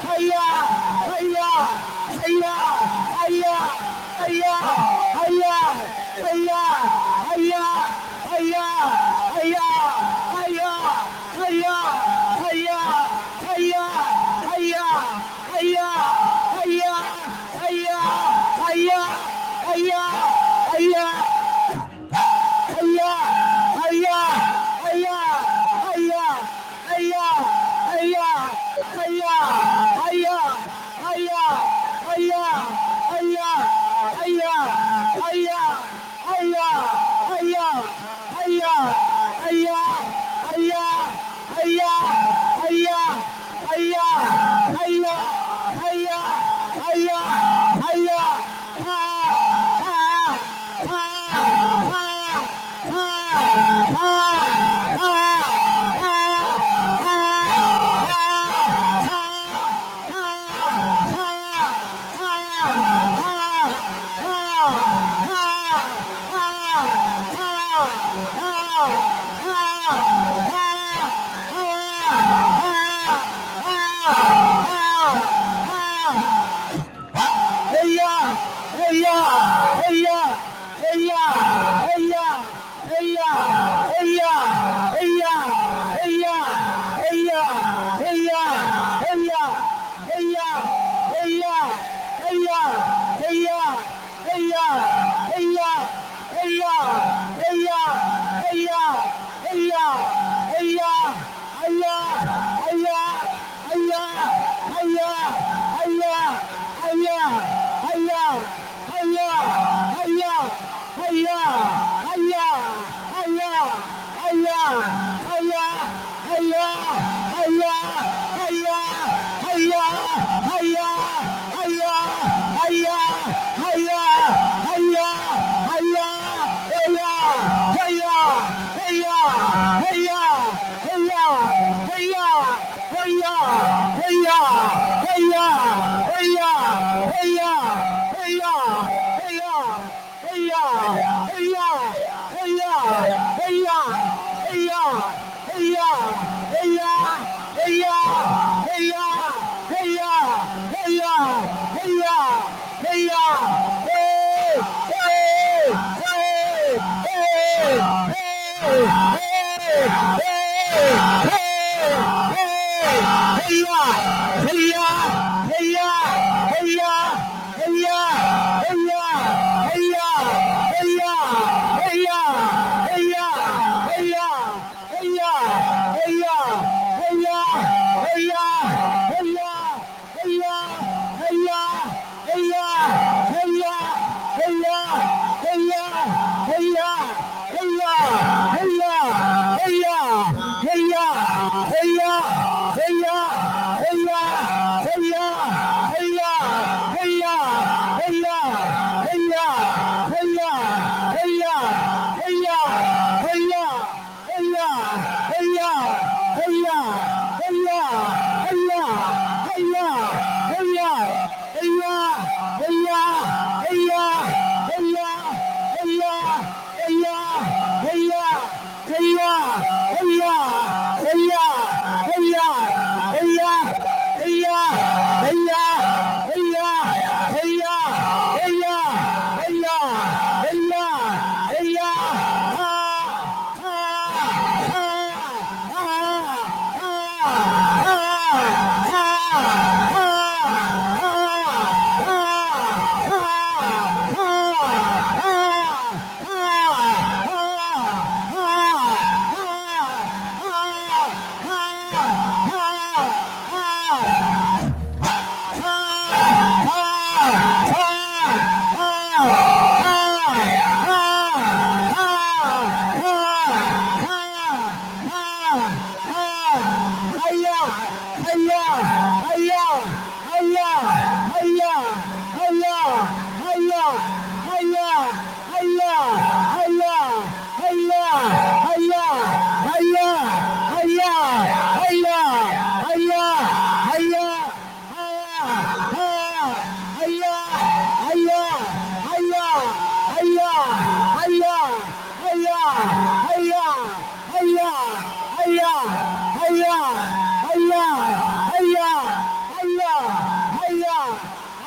Allah, Allah, Allah, Allah,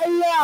Hey, yeah!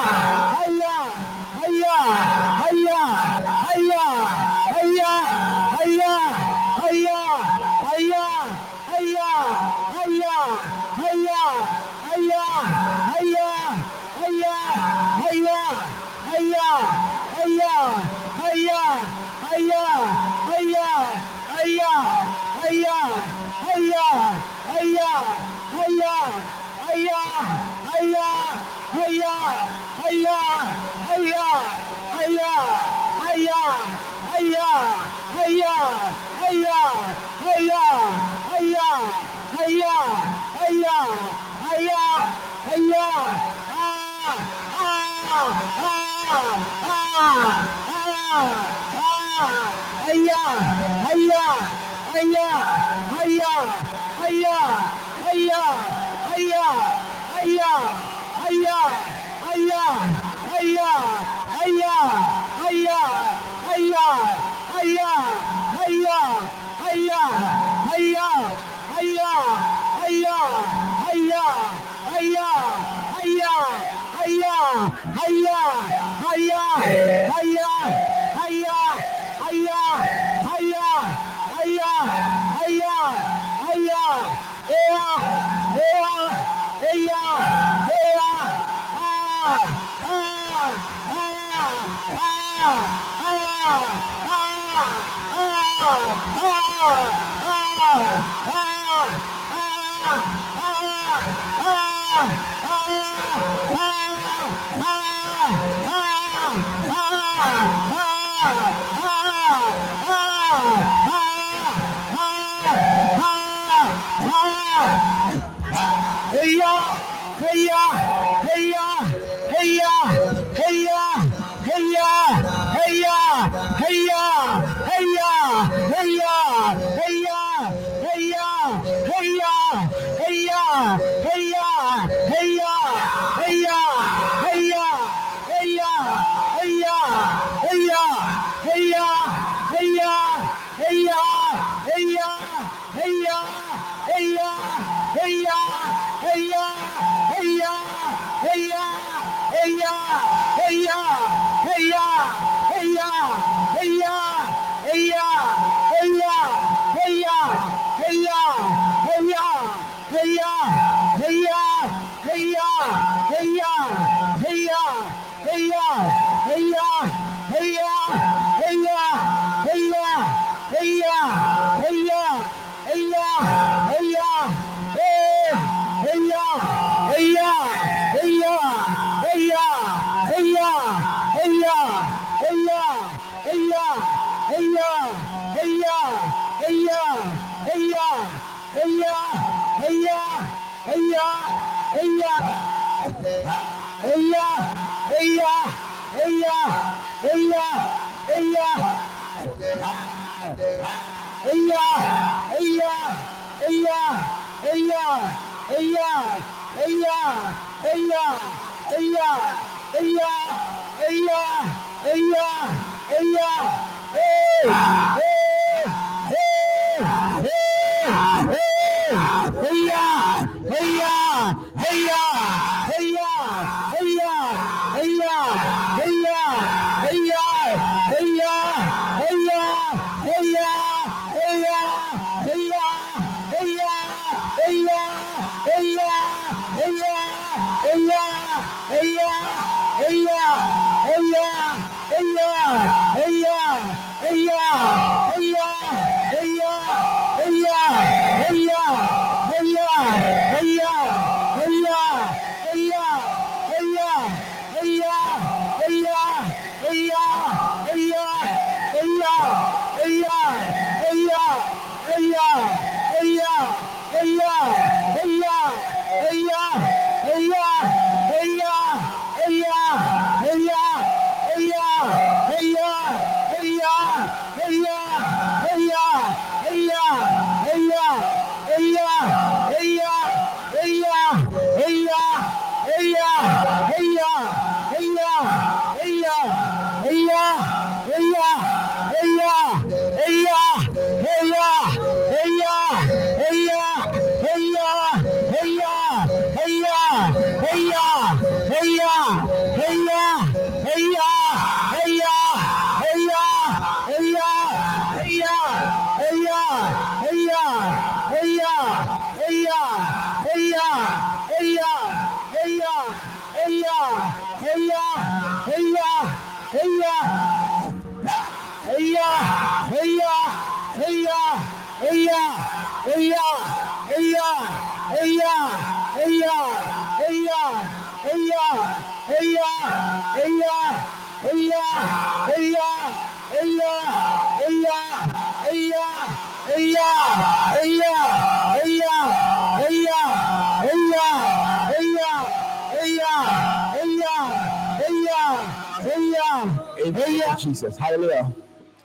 Jesus, hallelujah.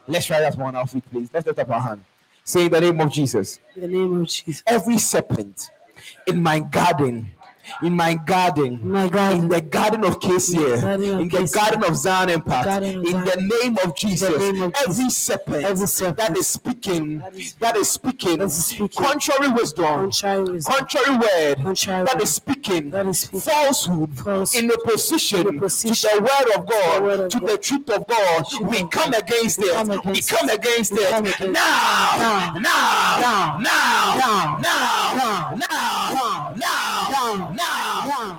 Let's try that one off, please. Let's lift up our hand. Say, in the name of Jesus. In the name of Jesus. Every serpent in my garden, in the garden of KCM, in the garden of Zion Impact, in the name of Jesus, every serpent that is speaking contrary wisdom, contrary word, that is speaking falsehood in opposition to the word of God, to the truth of God, we come against it. Now.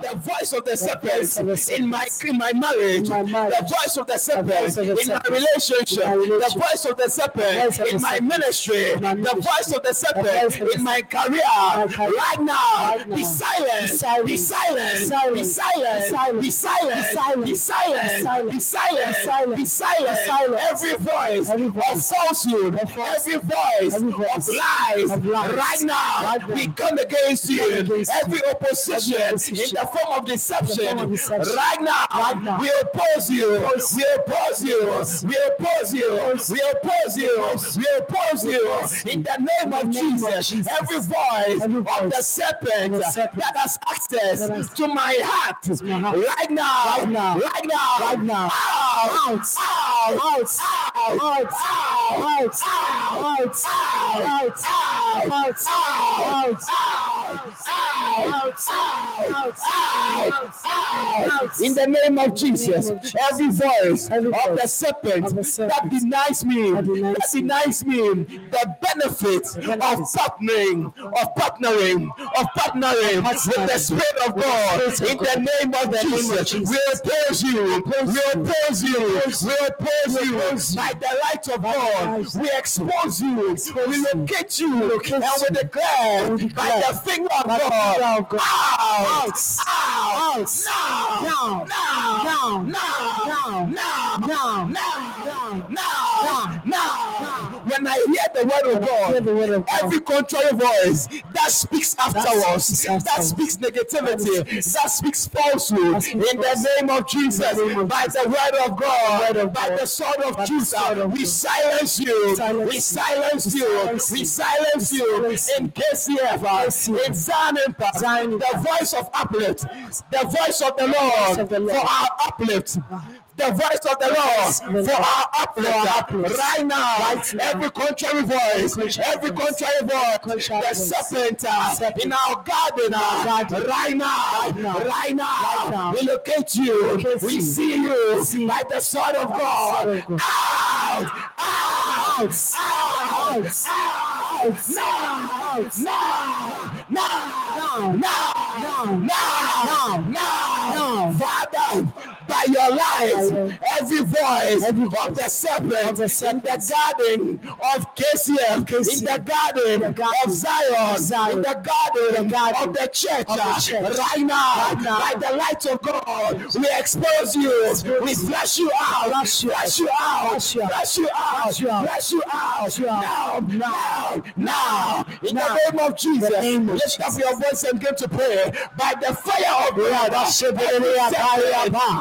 The voice of the serpent in my marriage, the voice of the serpent in my relationship, the voice of the serpent in my ministry, the voice of the serpent in my career. Right now, be silent. Every voice of falsehood, every voice of lies. Right now, we come against you. Every opposition in the form of deception. Right now, we oppose you. We oppose you. In the name of Jesus, every voice of the serpent that has access to my heart. Right now. Out. In the name of Jesus, every voice of the serpent that denies me the benefit of partnering with the Spirit of God. In the name of Jesus, we oppose you by the light of God. We expose you, we locate you, and we declare by the finger of God. Now. When I hear the word of God, every contrary voice that speaks after us, that speaks negativity, that speaks falsehood, in the name of Jesus, by the word of God, by the sword of Jesus, we silence you. In KCF, in Zion Impact, the voice of uplift, the voice of the Lord for our uplift. The voice of the Lord for our uplift. Right now, every contrary voice, the serpent in our garden, right now, we locate you, we see you by the sword of God. Out. Now. Father, by your life, every voice of the serpent in the garden of KCM, in the garden of Zion, in the garden of the church, right now, by the light of God, we expose you, we flush you out, now, in the name of Jesus, lift up your voice and give to prayer, by the fire of God.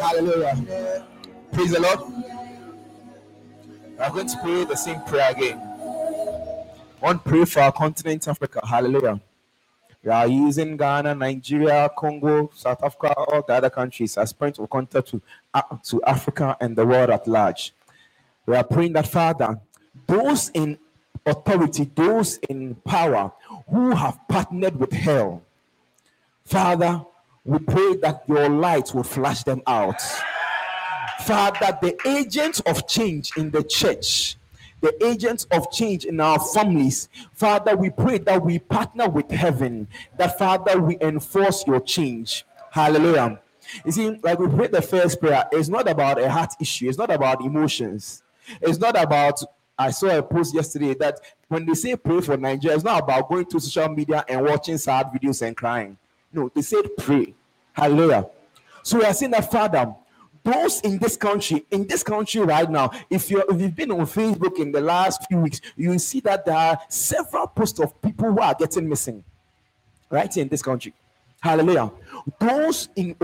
Hallelujah. Praise the Lord. I'm going to pray the same prayer again. One prayer for our continent, Africa. Hallelujah. We are using Ghana, Nigeria, Congo, South Africa, all the other countries as points of contact to Africa and the world at large. We are praying that, Father, those in authority, those in power who have partnered with hell, Father, we pray that your light will flash them out. Father, the agents of change in the church, the agents of change in our families, Father, we pray that we partner with heaven, that, Father, we enforce your change. Hallelujah. You see, like we prayed the first prayer, it's not about a heart issue. It's not about emotions. It's not about, I saw a post yesterday that when they say pray for Nigeria, it's not about going to social media and watching sad videos and crying. No, they said pray. Hallelujah. So we are saying that, Father, those in this country right now, if you've been on Facebook in the last few weeks, you'll see that there are several posts of people who are getting missing right here in this country. Hallelujah. Those in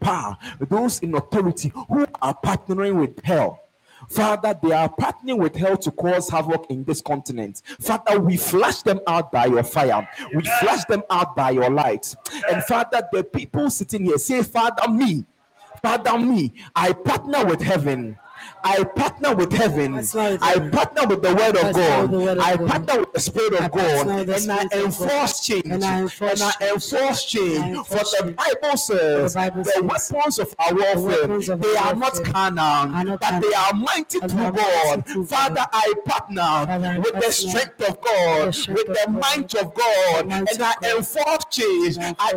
power, those in authority who are partnering with hell, Father, they are partnering with hell to cause havoc in this continent. Father, we flash them out by your fire. We flash them out by your light. And Father, the people sitting here say, Father, me, I partner with heaven. I partner with heaven. I partner with the word of God. I partner with the spirit of God. And I enforce change. For the Bible says the weapons of our warfare, they are not carnal, but they are mighty through God. Father, I partner with the strength of God, with the might of God, and I enforce change. I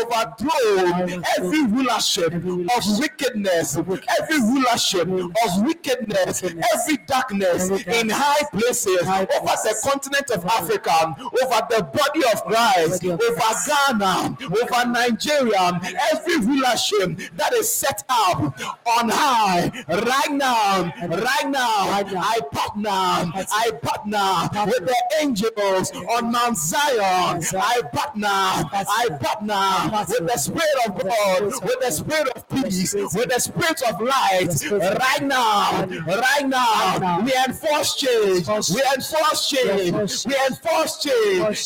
overthrow every rulership of wickedness, every rulership of wickedness, every darkness in high places over the continent of Africa, over the body of Christ, over Ghana, over Nigeria, every rulership that is set up on high right now, I partner with the angels on Mount Zion. I partner with the Spirit of God, with the Spirit of peace, with the Spirit of light. Right now, we enforce change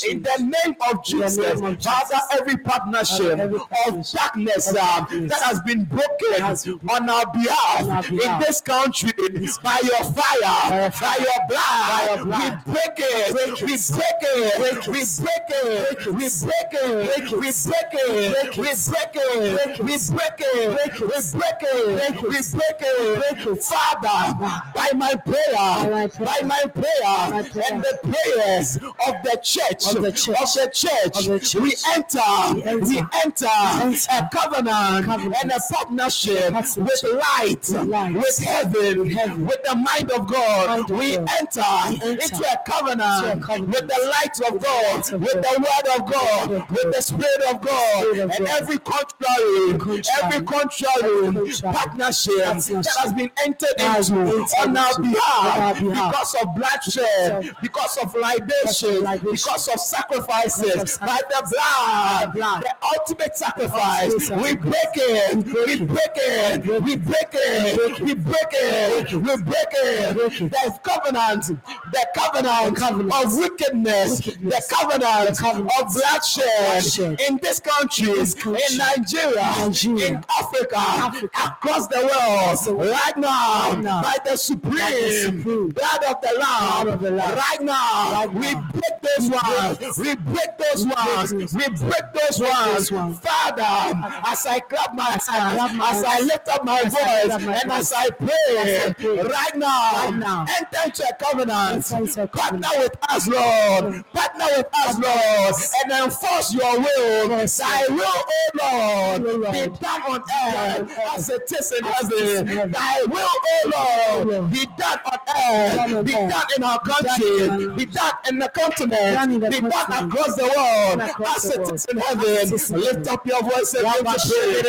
in the name of Jesus. Father, every partnership of darkness that has been broken on our behalf in this country by your fire, by your blood, we break it. Father, by my prayer, and the prayers of the church, we enter a covenant and a partnership with light, with heaven, with the mind of God. We enter into a covenant with the light of God, with the word of God, with the spirit of God, and every contrary partnership that has been entered into on our behalf because of bloodshed, because of libation, because of sacrifices, by the blood, the ultimate sacrifice. We break it. The covenant of wickedness, the covenant of bloodshed in this country, in Nigeria, in Africa, across the world. us right now, by the supreme blood of the Lamb. Right now, we break those ones. We break those ones. We break those ones. Father, as I clap my hands, as I lift up my voice, and as I pray, right now, enter into a covenant. Partner with us, Lord. Partner with us, Lord, and enforce your will. Thy will, O Lord, be done on earth as it is in heaven. Thy will, O Lord, be done on earth, be done in our country, be done in the continent, be done across the world as it is in heaven. Lift up your voice and give us praise.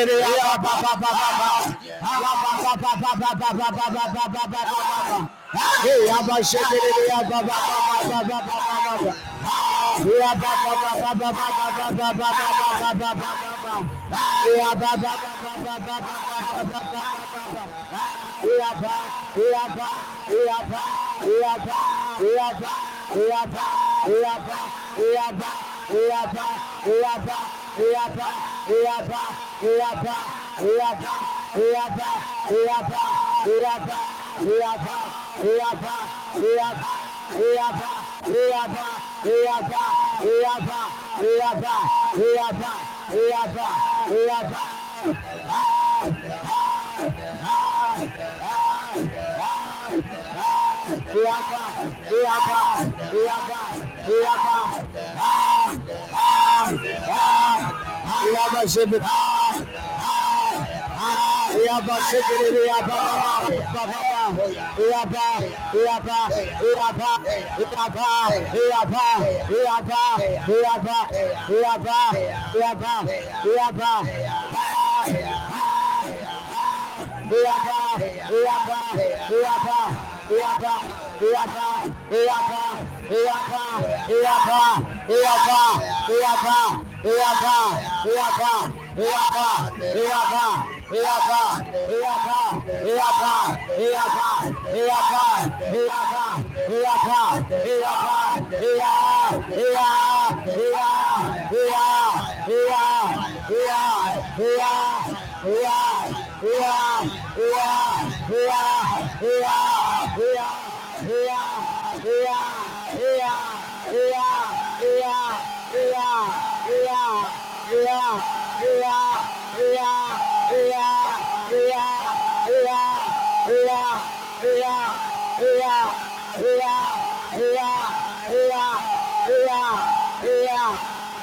Hey, Abba,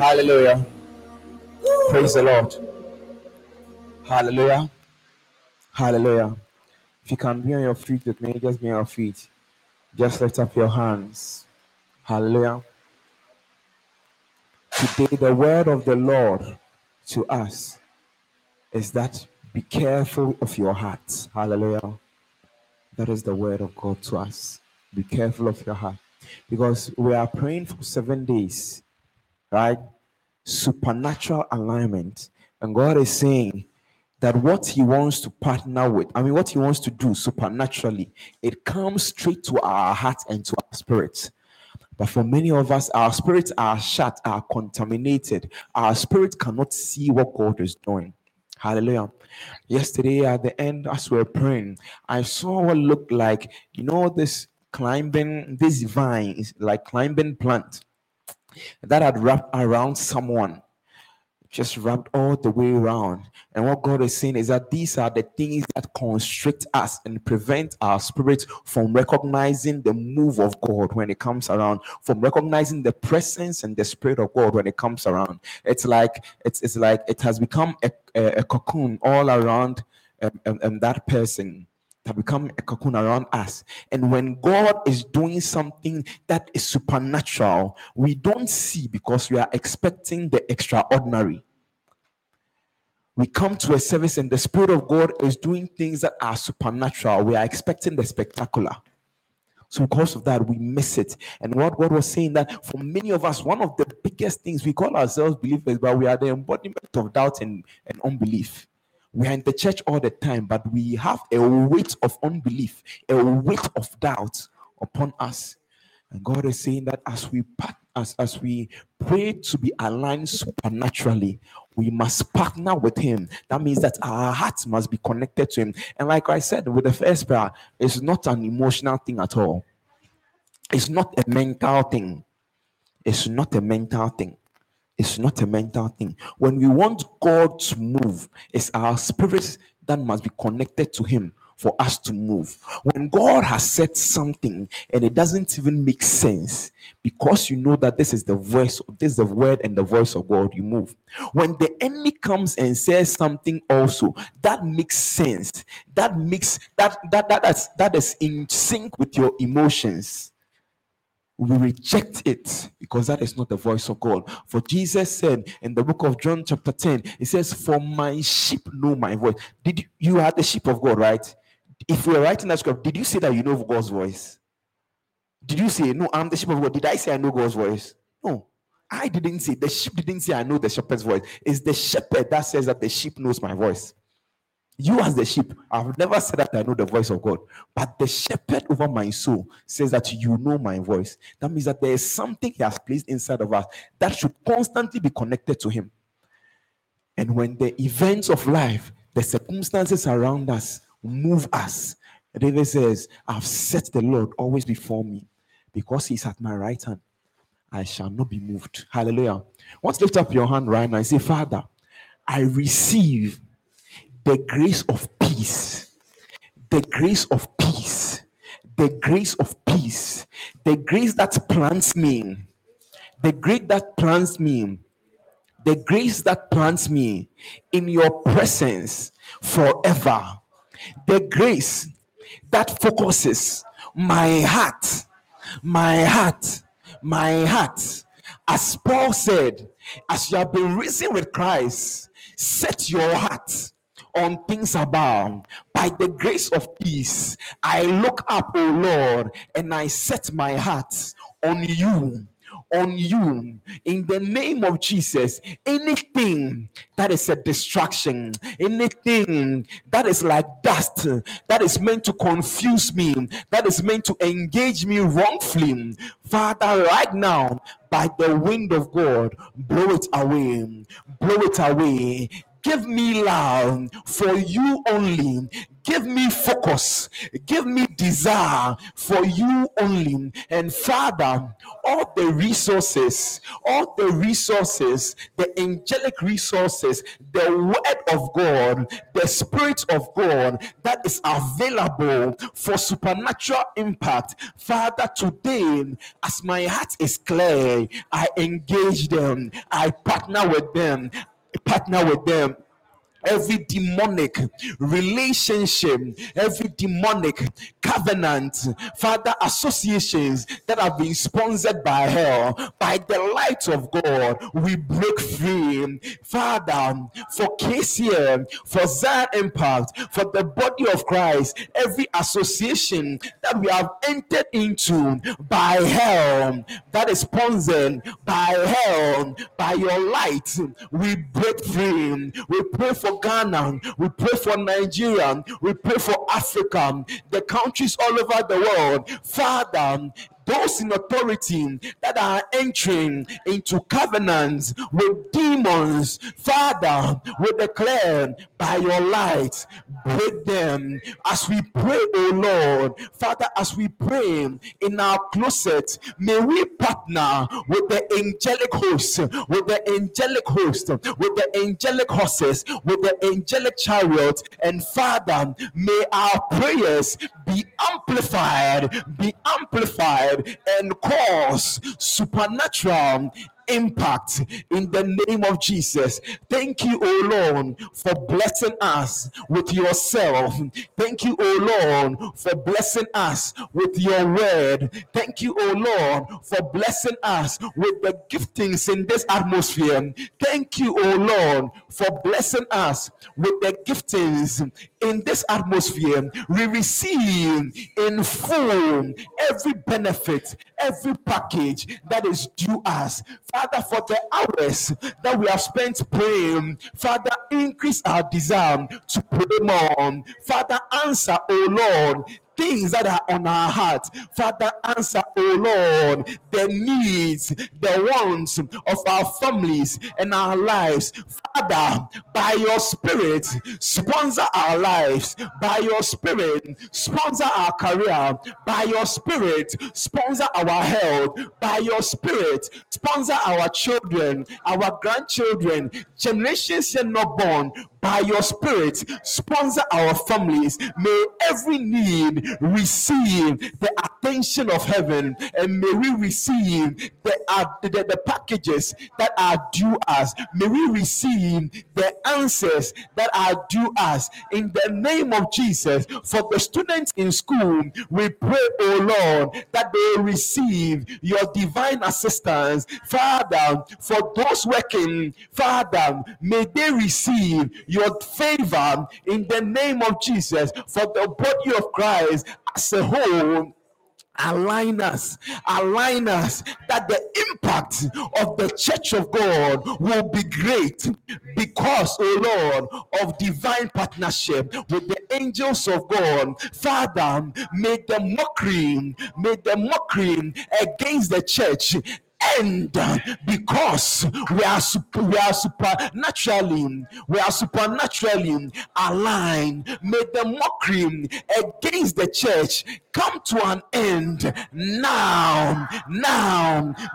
Hallelujah. Praise the Lord. Hallelujah. Hallelujah. If you can be on your feet with me, just be on your feet. Just lift up your hands. Hallelujah. Today, the word of the Lord to us is that be careful of your heart. Hallelujah. That is the word of God to us. Be careful of your heart. Because we are praying for 7 days, right? Supernatural alignment. And God is saying that what he wants to partner with, I mean, what he wants to do supernaturally, it comes straight to our heart and to our spirit. But for many of us, our spirits are shut, are contaminated. Our spirit cannot see what God is doing. Hallelujah. Yesterday at the end, as we were praying, I saw what looked like, you know, this vine is like climbing plant that had wrapped around someone, just wrapped all the way around. And what God is saying is that these are the things that constrict us and prevent our spirit from recognizing the move of God when it comes around, from recognizing the presence and the spirit of God when it comes around. It's like it has become a cocoon all around that person. Have become a cocoon around us. And when God is doing something that is supernatural, we don't see because we are expecting the extraordinary. We come to a service and the Spirit of God is doing things that are supernatural. We are expecting the spectacular. So because of that, we miss it. And what God was saying that for many of us, one of the biggest things, we call ourselves believers, but we are the embodiment of doubt and unbelief. We are in the church all the time, but we have a weight of unbelief, a weight of doubt upon us. And God is saying that as we pray to be aligned supernaturally, we must partner with him. That means that our hearts must be connected to him. And like I said with the first prayer, it's not an emotional thing at all. It's not a mental thing. It's not a mental thing. It's not a mental thing. When we want God to move, it's our spirits that must be connected to him for us to move. When God has said something and it doesn't even make sense, because you know that this is the voice, this is the word and the voice of God, you move. When the enemy comes and says something also that makes sense, that is in sync with your emotions, we reject it, because that is not the voice of God. For Jesus said in the book of John chapter 10, it says, "For my sheep know my voice." You are the sheep of God, right? If we are writing that script, did you say that you know God's voice? Did you say, "No, I'm the sheep of God"? Did I say I know God's voice? No, I didn't say. The sheep didn't say I know the shepherd's voice. It's the shepherd that says that the sheep knows my voice. You as the sheep, I've never said that I know the voice of God, but the shepherd over my soul says that you know my voice. That means that there is something he has placed inside of us that should constantly be connected to him. And when the events of life, the circumstances around us move us, David says, "I've set the Lord always before me, because he's at my right hand. I shall not be moved." Hallelujah. Once lift up your hand right now and say, "Father, I receive the grace of peace, the grace of peace, the grace of peace, the grace that plants me, the grace that plants me, the grace that plants me in your presence forever, the grace that focuses my heart, my heart, my heart." As Paul said, "As you have been risen with Christ, set your heart on things above. By the grace of peace, I look up, O Lord, and I set my heart on you, on you." In the name of Jesus, anything that is a distraction, anything that is like dust, that is meant to confuse me, that is meant to engage me wrongfully, Father, right now, by the wind of God, blow it away, blow it away. Give me love for you only. Give me focus. Give me desire for you only. And Father, all the resources, the angelic resources, the word of God, the spirit of God that is available for supernatural impact, Father, today, as my heart is clear, I engage them. I partner with them. Every demonic relationship, every demonic covenant, Father, associations that have been sponsored by hell, by the light of God, we break free. Father, for KCM, for Zion Impact, for the body of Christ, every association that we have entered into by hell, that is sponsored by hell, by your light, we break free. We pray for Ghana, we pray for Nigeria, we pray for Africa, the countries all over the world. Father, those in authority that are entering into covenants with demons, Father, we declare by your light, break them. As we pray, O Lord, Father, as we pray in our closet, may we partner with the angelic host, with the angelic host, with the angelic horses, with the angelic chariot, and Father, may our prayers be amplified, and cause supernatural impact in the name of Jesus. Thank you, O Lord, for blessing us with yourself. Thank you, O Lord, for blessing us with your word. Thank you, O Lord, for blessing us with the giftings in this atmosphere. Thank you, O Lord, for blessing us with the giftings in this atmosphere. We receive in full every benefit, every package that is due us. Father, for the hours that we have spent praying, Father, increase our desire to pray more. Father, answer, O Lord, things that are on our heart. Father, answer, O Lord, the needs, the wants of our families and our lives. Father, by your spirit, sponsor our lives. By your spirit, sponsor our career. By your spirit, sponsor our health. By your spirit, sponsor our children, our grandchildren, generations yet not born. by your Spirit, sponsor our families. May every need receive the attention of heaven, and may we receive the packages that are due us. May we receive the answers that are due us in the name of Jesus. For the students in school, we pray, oh Lord, that they receive your divine assistance. Father, for those working, Father, may they receive your favor in the name of Jesus. For the body of Christ as a whole, align us that the impact of the church of God will be great, because, oh Lord, of divine partnership with the angels of God. Father, may the mockery against the church, and because we are supernaturally aligned, may the mockery against the church come to an end now,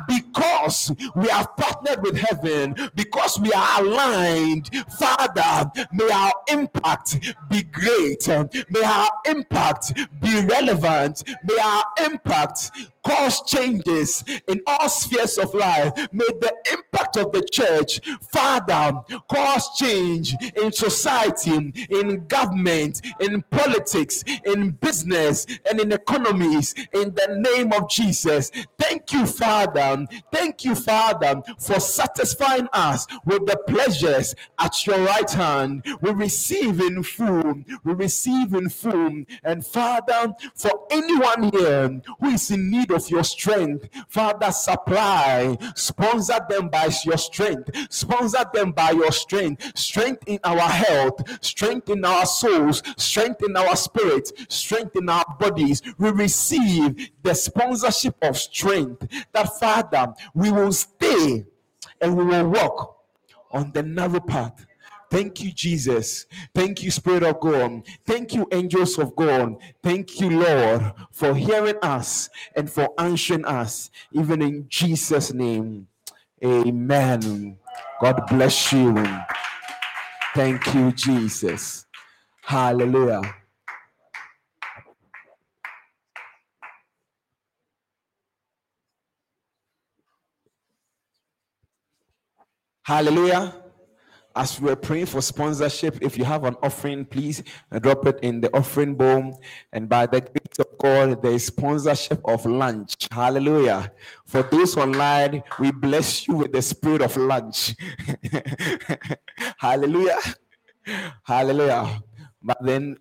because we have partnered with heaven, because we are aligned. Father, may our impact be great, may our impact be relevant, may our impact cause changes in all spheres of life. May the impact of the church, Father, cause change in society, in government, in politics, in business, and in economies, in the name of Jesus. Thank you, Father, for satisfying us with the pleasures at your right hand. We receive in full. And Father, for anyone here who is in need of your strength, Father, sponsor them by your strength, strength in our health, strength in our souls, strength in our spirits, strength in our bodies. We receive the sponsorship of strength, that Father, we will stay and we will walk on the narrow path. Thank you, Jesus. Thank you, Spirit of God. Thank you, angels of God. Thank you, Lord, for hearing us and for answering us, even in Jesus' name. Amen. God bless you. Thank you, Jesus. Hallelujah. Hallelujah. As we are praying for sponsorship, if you have an offering, please drop it in the offering bowl. And by the grace of God, there is sponsorship of lunch. Hallelujah. For those online, we bless you with the spirit of lunch. Hallelujah. Hallelujah. But then,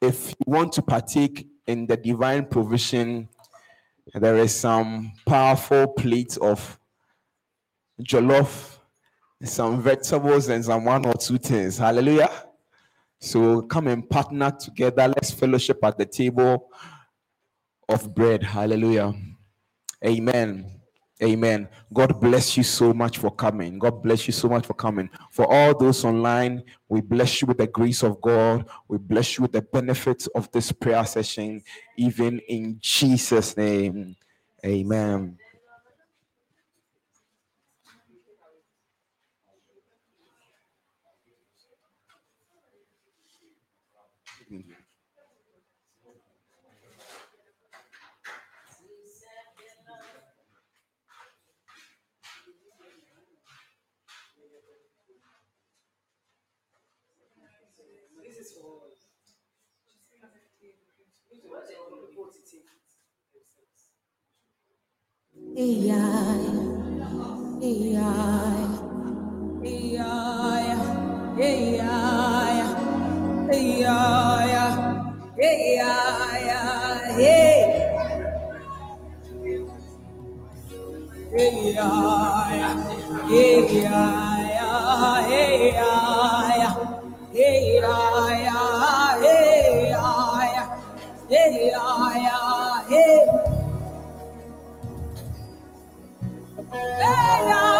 if you want to partake in the divine provision, there is some powerful plates of jollof, some vegetables, and some one or two things. Hallelujah. So come and partner together. Let's fellowship at the table of bread. Hallelujah. Amen. God bless you so much for coming. For all those online, we bless you with the grace of God. We bless you with the benefits of this prayer session, even in Jesus' name. Amen. Hey,